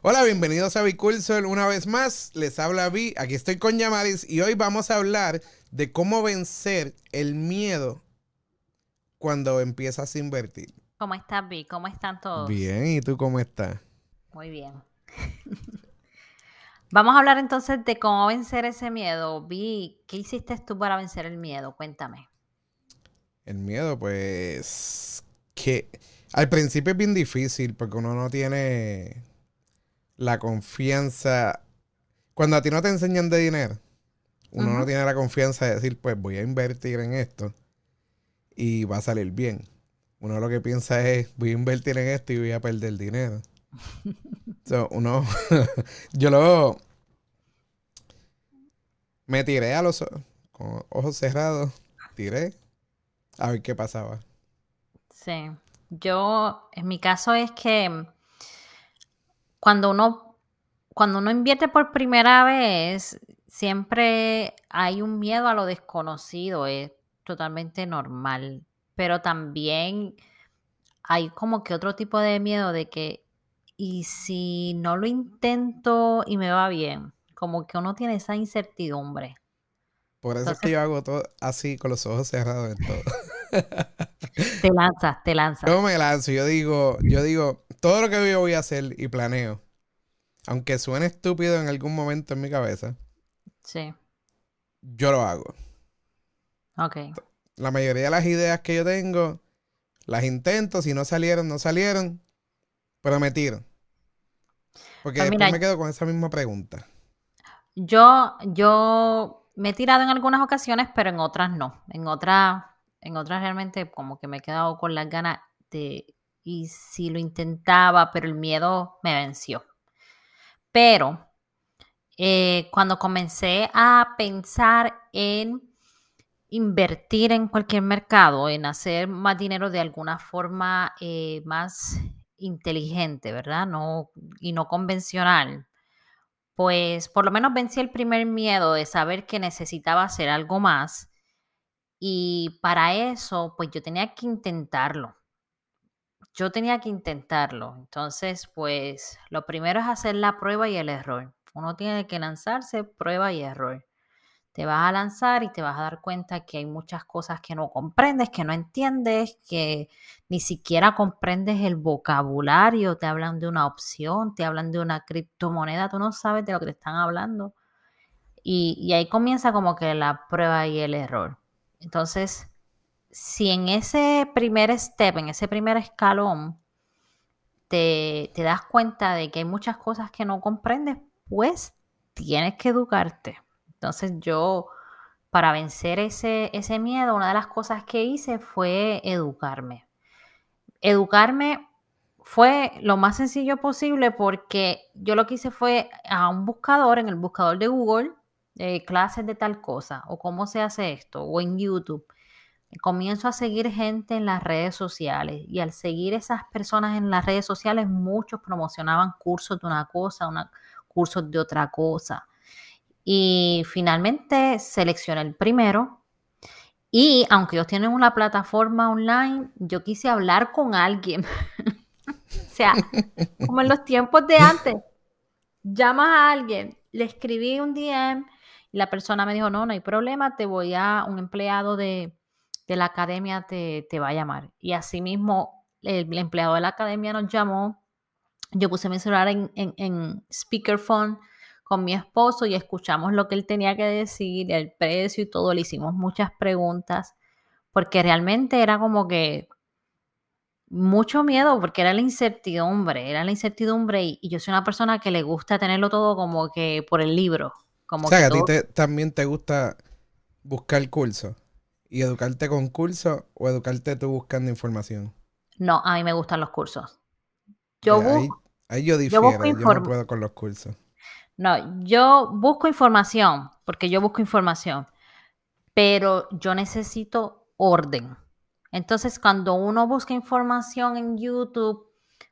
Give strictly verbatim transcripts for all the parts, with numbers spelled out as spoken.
Hola, bienvenidos a Vicurso una vez más. Les habla Vi, aquí estoy con Yamaris y hoy vamos a hablar de cómo vencer el miedo cuando empiezas a invertir. ¿Cómo estás, Vi? ¿Cómo están todos? Bien, ¿y tú cómo estás? Muy bien. Vamos a hablar entonces de cómo vencer ese miedo. Vi, ¿qué hiciste tú para vencer el miedo? Cuéntame. El miedo, pues, que al principio es bien difícil porque uno no tiene la confianza. Cuando a ti no te enseñan de dinero, uno uh-huh. no tiene la confianza de decir, pues voy a invertir en esto y va a salir bien. Uno lo que piensa es, voy a invertir en esto y voy a perder dinero. so, uno, yo lo, me tiré a los ojos, con ojos cerrados, tiré a ver qué pasaba. Sí, yo, en mi caso es que Cuando uno, cuando uno invierte por primera vez, siempre hay un miedo a lo desconocido, es totalmente normal. Pero también hay como que otro tipo de miedo de que, ¿y si no lo intento y me va bien? Como que uno tiene esa incertidumbre. Por eso Entonces, es que yo hago todo así, con los ojos cerrados en todo. Te lanzas, te lanzas. Yo me lanzo, yo digo, yo digo, todo lo que yo voy a hacer y planeo, aunque suene estúpido en algún momento en mi cabeza, sí, yo lo hago. Ok. La mayoría de las ideas que yo tengo, las intento, si no salieron, no salieron, pero me tiro. Porque pues mira, después me quedo con esa misma pregunta. Yo, yo me he tirado en algunas ocasiones, pero en otras no. En otras... En otras realmente como que me he quedado con las ganas de, y si lo intentaba, pero el miedo me venció. Pero eh, cuando comencé a pensar en invertir en cualquier mercado, en hacer más dinero de alguna forma eh, más inteligente, ¿verdad? No, y no convencional, pues por lo menos vencí el primer miedo de saber que necesitaba hacer algo más. Y para eso, pues yo tenía que intentarlo. Yo tenía que intentarlo. Entonces, pues lo primero es hacer la prueba y el error. Uno tiene que lanzarse, prueba y error. Te vas a lanzar y te vas a dar cuenta que hay muchas cosas que no comprendes, que no entiendes, que ni siquiera comprendes el vocabulario. Te hablan de una opción, te hablan de una criptomoneda. Tú no sabes de lo que te están hablando. Y, y ahí comienza como que la prueba y el error. Entonces, si en ese primer step, en ese primer escalón, te, te das cuenta de que hay muchas cosas que no comprendes, pues tienes que educarte. Entonces yo, para vencer ese, ese miedo, una de las cosas que hice fue educarme. Educarme fue lo más sencillo posible porque yo lo que hice fue a un buscador, en el buscador de Google, Eh, clases de tal cosa, o cómo se hace esto, o en YouTube. Comienzo a seguir gente en las redes sociales, y al seguir esas personas en las redes sociales, muchos promocionaban cursos de una cosa, una, cursos de otra cosa. Y finalmente seleccioné el primero, y aunque ellos tienen una plataforma online, yo quise hablar con alguien. O sea, como en los tiempos de antes, llamas a alguien, le escribí un D M, la persona me dijo, no, no hay problema, te voy a, un empleado de, de la academia te, te va a llamar. Y así mismo el, el empleado de la academia nos llamó, yo puse mi celular en, en, en speakerphone con mi esposo y escuchamos lo que él tenía que decir, el precio y todo, le hicimos muchas preguntas, porque realmente era como que mucho miedo, porque era la incertidumbre, era la incertidumbre y, y yo soy una persona que le gusta tenerlo todo como que por el libro. Como o sea, que a ti todo... te, también te gusta buscar cursos y educarte con cursos o educarte tú buscando información. No, a mí me gustan los cursos. Yo eh, busco, ahí, ahí yo difiero, yo, busco inform... yo no puedo con los cursos. No, yo busco información, porque yo busco información, pero yo necesito orden. Entonces, cuando uno busca información en YouTube,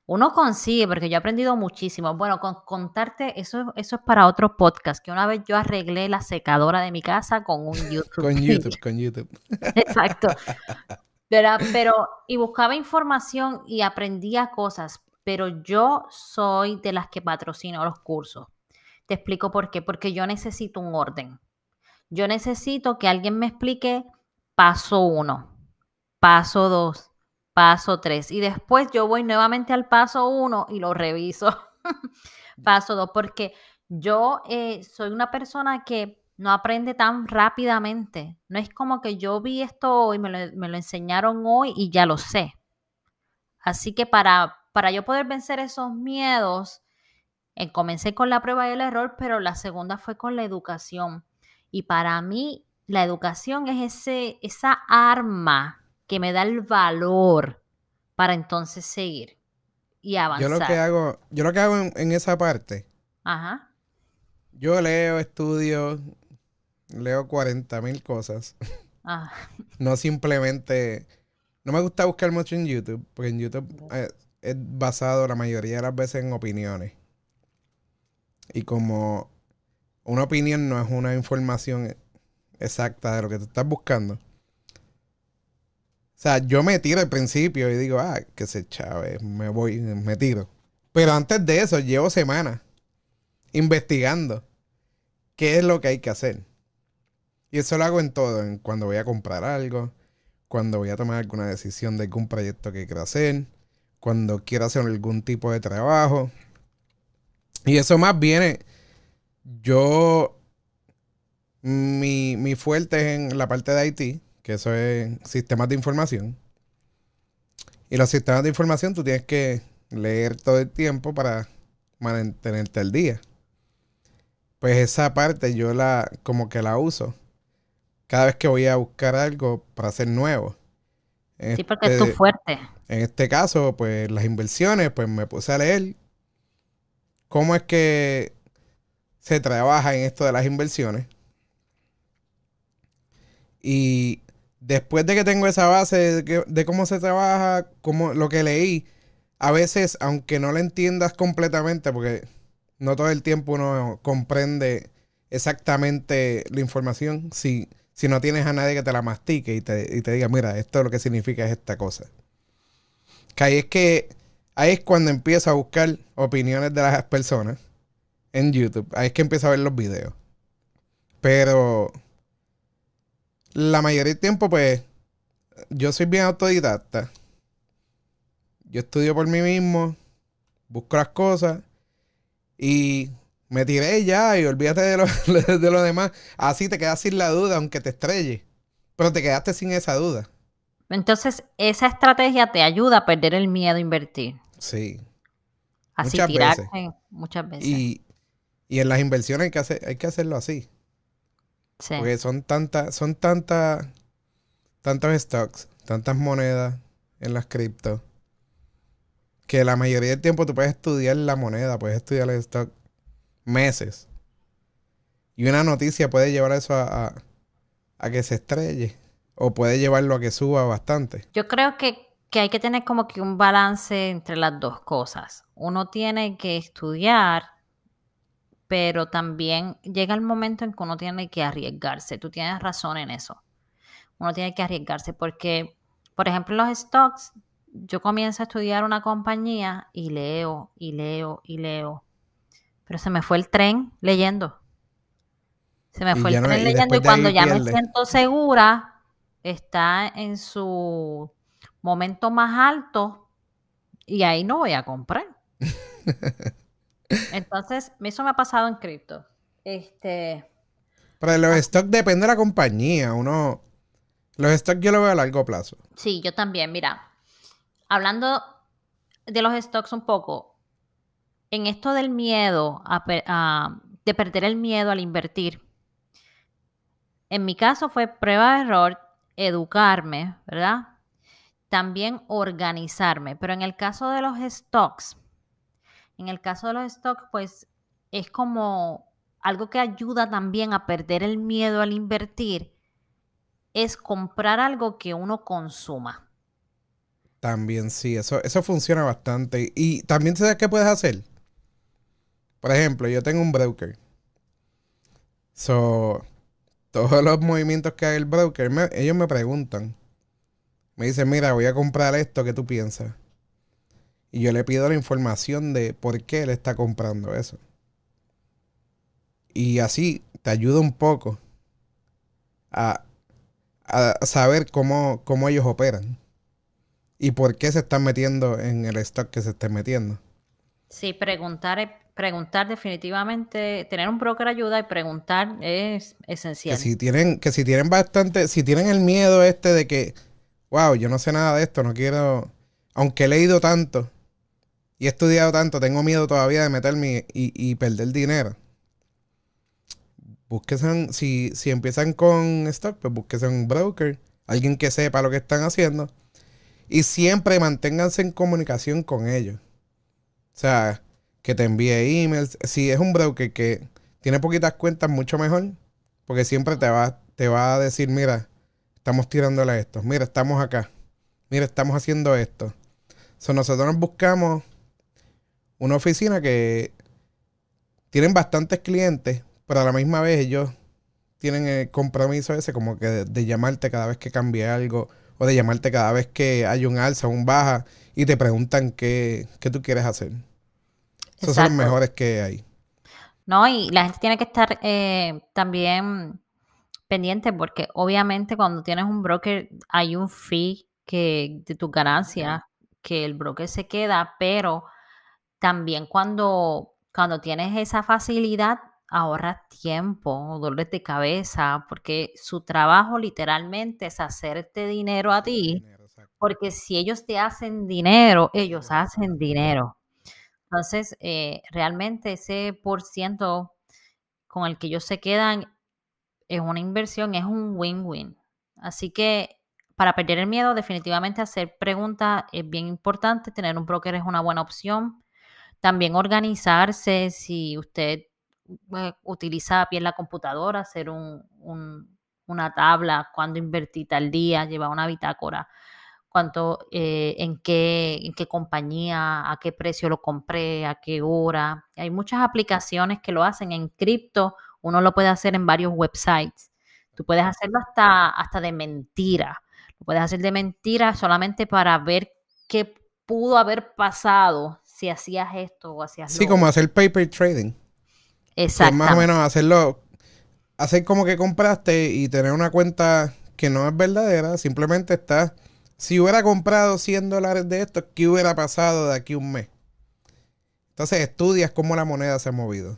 uno consigue, porque yo he aprendido muchísimo. Bueno, con contarte, eso, eso es para otro podcast, que una vez yo arreglé la secadora de mi casa con un YouTube. Con YouTube, con YouTube. Exacto. Pero, pero, y buscaba información y aprendía cosas. pero yo soy de las que patrocino los cursos. Te explico por qué. Porque yo necesito un orden. Yo necesito que alguien me explique paso uno, paso dos, paso tres. Y después yo voy nuevamente al paso uno y lo reviso. Paso dos, porque yo eh, soy una persona que no aprende tan rápidamente. No es como que yo vi esto hoy, me lo, me lo enseñaron hoy y ya lo sé. Así que para, para yo poder vencer esos miedos, eh, comencé con la prueba y el error, pero la segunda fue con la educación. Y para mí la educación es ese, esa arma que me da el valor para entonces seguir y avanzar. Yo lo que hago, yo lo que hago en, en esa parte. Ajá. Yo leo, estudio, leo cuarenta mil cosas. Ah. No simplemente... No me gusta buscar mucho en YouTube, porque en YouTube es, es basado la mayoría de las veces en opiniones. Y como una opinión no es una información exacta de lo que tú estás buscando. O sea, yo me tiro al principio y digo, ah, que se chave, me voy, me tiro. Pero antes de eso llevo semanas investigando qué es lo que hay que hacer. Y eso lo hago en todo, en cuando voy a comprar algo, cuando voy a tomar alguna decisión de algún proyecto que quiero hacer, cuando quiero hacer algún tipo de trabajo. Y eso más viene, yo, mi, mi fuerte es en la parte de I T, que eso es sistemas de información. Y los sistemas de información tú tienes que leer todo el tiempo para mantenerte al día. Pues esa parte yo la, como que la uso cada vez que voy a buscar algo para hacer nuevo. Este, sí, porque es tu fuerte. En este caso, pues las inversiones, pues me puse a leer cómo es que se trabaja en esto de las inversiones. Y después de que tengo esa base de, que, de cómo se trabaja, cómo, lo que leí, a veces, aunque no lo entiendas completamente, porque no todo el tiempo uno comprende exactamente la información, si... Si no tienes a nadie que te la mastique y te, y te diga, mira, esto es lo que significa esta cosa. Que ahí es que, ahí es cuando empiezo a buscar opiniones de las personas en YouTube. Ahí es que empiezo a ver los videos. Pero la mayoría del tiempo, pues, yo soy bien autodidacta. Yo estudio por mí mismo, busco las cosas y... me tiré ya y olvídate de lo, de lo demás. Así te quedas sin la duda, aunque te estrelle. Pero te quedaste sin esa duda. Entonces, esa estrategia te ayuda a perder el miedo a invertir. Sí. Así muchas tirarte veces. Muchas veces. Y, y en las inversiones hay que, hacer, hay que hacerlo así. Sí. Porque son tantas, son tantas, tantos stocks, tantas monedas en las criptos, que la mayoría del tiempo tú puedes estudiar la moneda, puedes estudiar el stock meses. Y una noticia puede llevar eso a, a, a que se estrelle. O puede llevarlo a que suba bastante. Yo creo que, que hay que tener como que un balance entre las dos cosas. Uno tiene que estudiar, pero también llega el momento en que uno tiene que arriesgarse. Tú tienes razón en eso. Uno tiene que arriesgarse porque, por ejemplo, en los stocks, yo comienzo a estudiar una compañía y leo, y leo, y leo. Pero se me fue el tren leyendo. Se me fue el tren leyendo y cuando ya me siento segura, está en su momento más alto y ahí no voy a comprar. Entonces, eso me ha pasado en cripto. Este... Pero los stocks depende de la compañía. Uno, los stocks yo lo veo a largo plazo. Sí, yo también. Mira, hablando de los stocks un poco... En esto del miedo, a, a, de perder el miedo al invertir, en mi caso fue prueba de error, educarme, ¿verdad? También organizarme, pero en el caso de los stocks, en el caso de los stocks, pues es como algo que ayuda también a perder el miedo al invertir, es comprar algo que uno consuma. También sí, eso, eso funciona bastante. Y también sabes qué puedes hacer. Por ejemplo, yo tengo un broker. So, todos los movimientos que haga el broker, me, ellos me preguntan. Me dicen, mira, voy a comprar esto, ¿qué tú piensas? Y yo le pido la información de por qué él está comprando eso. Y así te ayuda un poco a, a saber cómo, cómo ellos operan. Y por qué se están metiendo en el stock que se estén metiendo. Sí, preguntar, preguntar definitivamente, tener un broker ayuda y preguntar es esencial. Que si tienen, que si tienen bastante, si tienen el miedo este de que, wow, yo no sé nada de esto, no quiero, aunque he leído tanto y he estudiado tanto, tengo miedo todavía de meterme y, y perder dinero. Búsquense, si, si empiezan con stock, pues búsquense un broker, alguien que sepa lo que están haciendo. Y siempre manténganse en comunicación con ellos. O sea, que te envíe emails. Si es un broker que tiene poquitas cuentas, mucho mejor. Porque siempre te va, te va a decir, mira, estamos tirándole a esto. Mira, estamos acá. Mira, estamos haciendo esto. So, nosotros nos buscamos una oficina que tienen bastantes clientes, pero a la misma vez ellos tienen el compromiso ese como que de, de llamarte cada vez que cambie algo. O de llamarte cada vez que hay un alza o un baja y te preguntan qué, qué tú quieres hacer. Esos Exacto. son los mejores que hay. No, y la gente tiene que estar eh, también pendiente porque obviamente cuando tienes un broker hay un fee que, de tus ganancias que el broker se queda, pero también cuando, cuando tienes esa facilidad ahorras tiempo, dolores de cabeza, porque su trabajo literalmente es hacerte dinero a ti, dinero, porque si ellos te hacen dinero, ellos hacen dinero. Entonces, eh, realmente ese por ciento con el que ellos se quedan es una inversión, es un win-win. Así que para perder el miedo, definitivamente hacer preguntas es bien importante, tener un broker es una buena opción. También organizarse, si usted utiliza bien la computadora, hacer un, un, una tabla, cuándo invertir tal día, llevar una bitácora, cuánto, eh, en qué, en qué compañía, a qué precio lo compré, a qué hora. Hay muchas aplicaciones que lo hacen en cripto, uno lo puede hacer en varios websites. Tú puedes hacerlo hasta, hasta de mentira, lo puedes hacer de mentira solamente para ver qué pudo haber pasado si hacías esto o hacías lo. Sí, como hacer paper trading. Exacto. Pues más o menos hacerlo, hacer como que compraste y tener una cuenta que no es verdadera, simplemente está, si hubiera comprado cien dólares de esto, ¿qué hubiera pasado de aquí a un mes? Entonces estudias cómo la moneda se ha movido.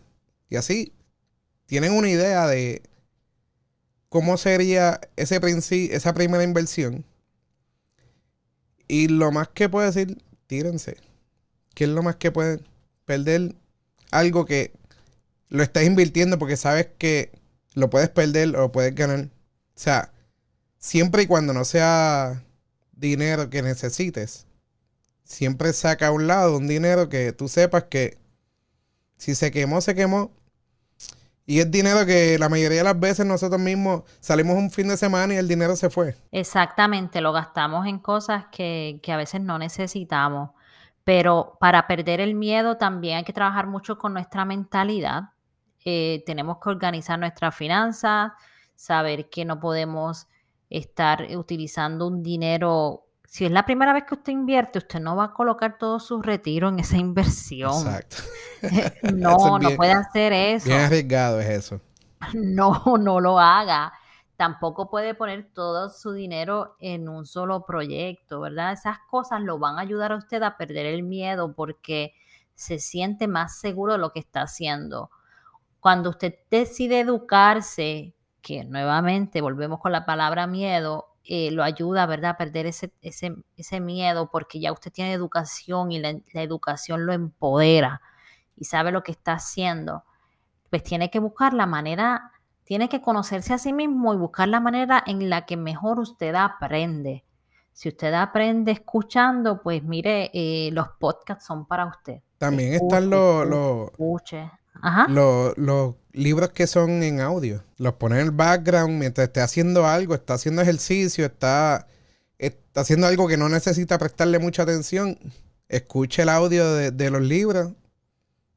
Y así tienen una idea de cómo sería ese princi- esa primera inversión. Y lo más que puedo decir, tírense. ¿Qué es lo más que pueden perder? Algo que lo estás invirtiendo porque sabes que lo puedes perder o lo puedes ganar. O sea, siempre y cuando no sea dinero que necesites, siempre saca a un lado un dinero que tú sepas que si se quemó, se quemó. Y es dinero que la mayoría de las veces nosotros mismos salimos un fin de semana y el dinero se fue. Exactamente, lo gastamos en cosas que, que a veces no necesitamos. Pero para perder el miedo también hay que trabajar mucho con nuestra mentalidad. Eh, tenemos que organizar nuestras finanzas, saber que no podemos estar utilizando un dinero. Si es la primera vez que usted invierte, usted no va a colocar todo su retiro en esa inversión. Exacto. No, eso es bien, no puede hacer eso. Bien arriesgado es eso. No, no lo haga. Tampoco puede poner todo su dinero en un solo proyecto, ¿verdad? Esas cosas lo van a ayudar a usted a perder el miedo porque se siente más seguro de lo que está haciendo. Cuando usted decide educarse, que nuevamente volvemos con la palabra miedo, eh, lo ayuda, ¿verdad?, a perder ese, ese, ese miedo porque ya usted tiene educación y la, la educación lo empodera y sabe lo que está haciendo. Pues tiene que buscar la manera. Tiene que conocerse a sí mismo y buscar la manera en la que mejor usted aprende. Si usted aprende escuchando, pues mire, eh, los podcasts son para usted. También escuche, están los, los, Ajá. los, los libros que son en audio. Los pone en el background mientras esté haciendo algo, está haciendo ejercicio, está, está haciendo algo que no necesita prestarle mucha atención. Escuche el audio de, de los libros.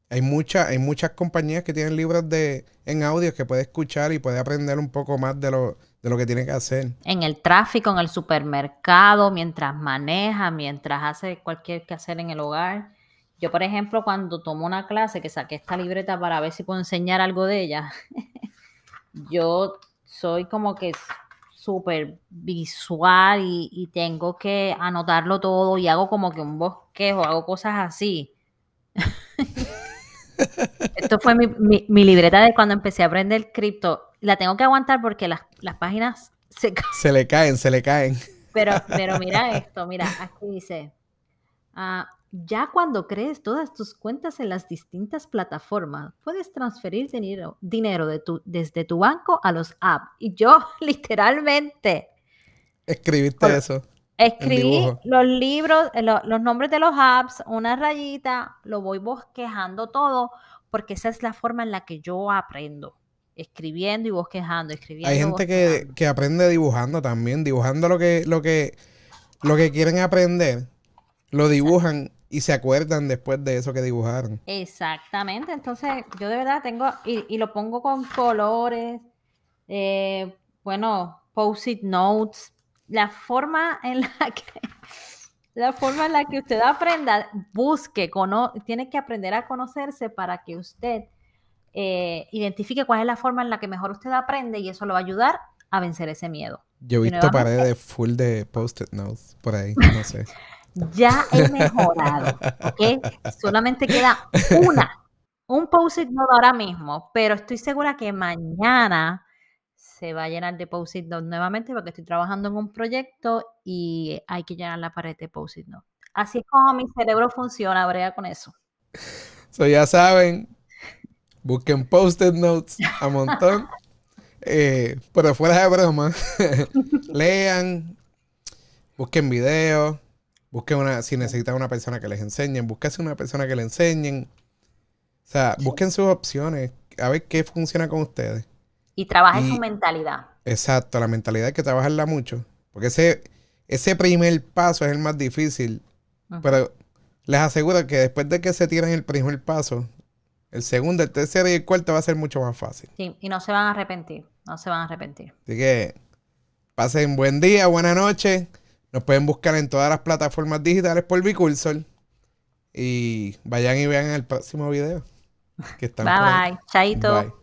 Hay, mucha, hay muchas compañías que tienen libros de, en audio que puede escuchar y puede aprender un poco más de, lo, de lo que tiene que hacer. En el tráfico, en el supermercado, mientras maneja, mientras hace cualquier quehacer en el hogar. Yo, por ejemplo, cuando tomo una clase, que saqué esta libreta para ver si puedo enseñar algo de ella, yo soy como que súper visual y, y tengo que anotarlo todo y hago como que un bosquejo, hago cosas así. Esto fue mi, mi, mi libreta de cuando empecé a aprender cripto. La tengo que aguantar porque las, las páginas se caen. Se le caen, se le caen. Pero, pero mira esto, mira, aquí dice, uh, ya cuando crees todas tus cuentas en las distintas plataformas, puedes transferir dinero, dinero de tu, desde tu banco a los apps. Y yo literalmente... Escribiste por, eso. Escribí los libros, lo, los nombres de los apps, una rayita, lo voy bosquejando todo, porque esa es la forma en la que yo aprendo. Escribiendo y bosquejando, escribiendo. Hay gente que, que aprende dibujando también, dibujando lo que, lo que, lo que quieren aprender, lo dibujan. Exacto. Y se acuerdan después de eso que dibujaron. Exactamente, entonces yo de verdad tengo, y, y lo pongo con colores, eh, bueno, post-it notes, la forma en la que, la forma en la que usted aprenda, busque, cono, tiene que aprender a conocerse para que usted Eh, identifique cuál es la forma en la que mejor usted aprende y eso lo va a ayudar a vencer ese miedo. Yo he visto paredes full de post-it notes por ahí, no sé. Ya he mejorado, ¿ok? Solamente queda una, un post-it note ahora mismo, pero estoy segura que mañana se va a llenar de post-it notes nuevamente porque estoy trabajando en un proyecto y hay que llenar la pared de post-it notes. Así es como mi cerebro funciona, brega con eso. So, ya saben... Busquen post-it notes a montón. eh, pero fuera de broma, lean, busquen videos, busquen una, si necesitan una persona que les enseñen, búsquense una persona que les enseñen. O sea, busquen sus opciones, a ver qué funciona con ustedes. Y trabajen su mentalidad. Exacto, la mentalidad hay que trabajarla mucho. Porque ese, ese primer paso es el más difícil. Uh-huh. Pero les aseguro que después de que se tiren el primer paso... El segundo, el tercero y el cuarto va a ser mucho más fácil. Sí, y no se van a arrepentir. No se van a arrepentir. Así que pasen buen día, buena noche. Nos pueden buscar en todas las plataformas digitales por Vicurso. Y vayan y vean el próximo video. Que están bye, bye. Chaito. Bye.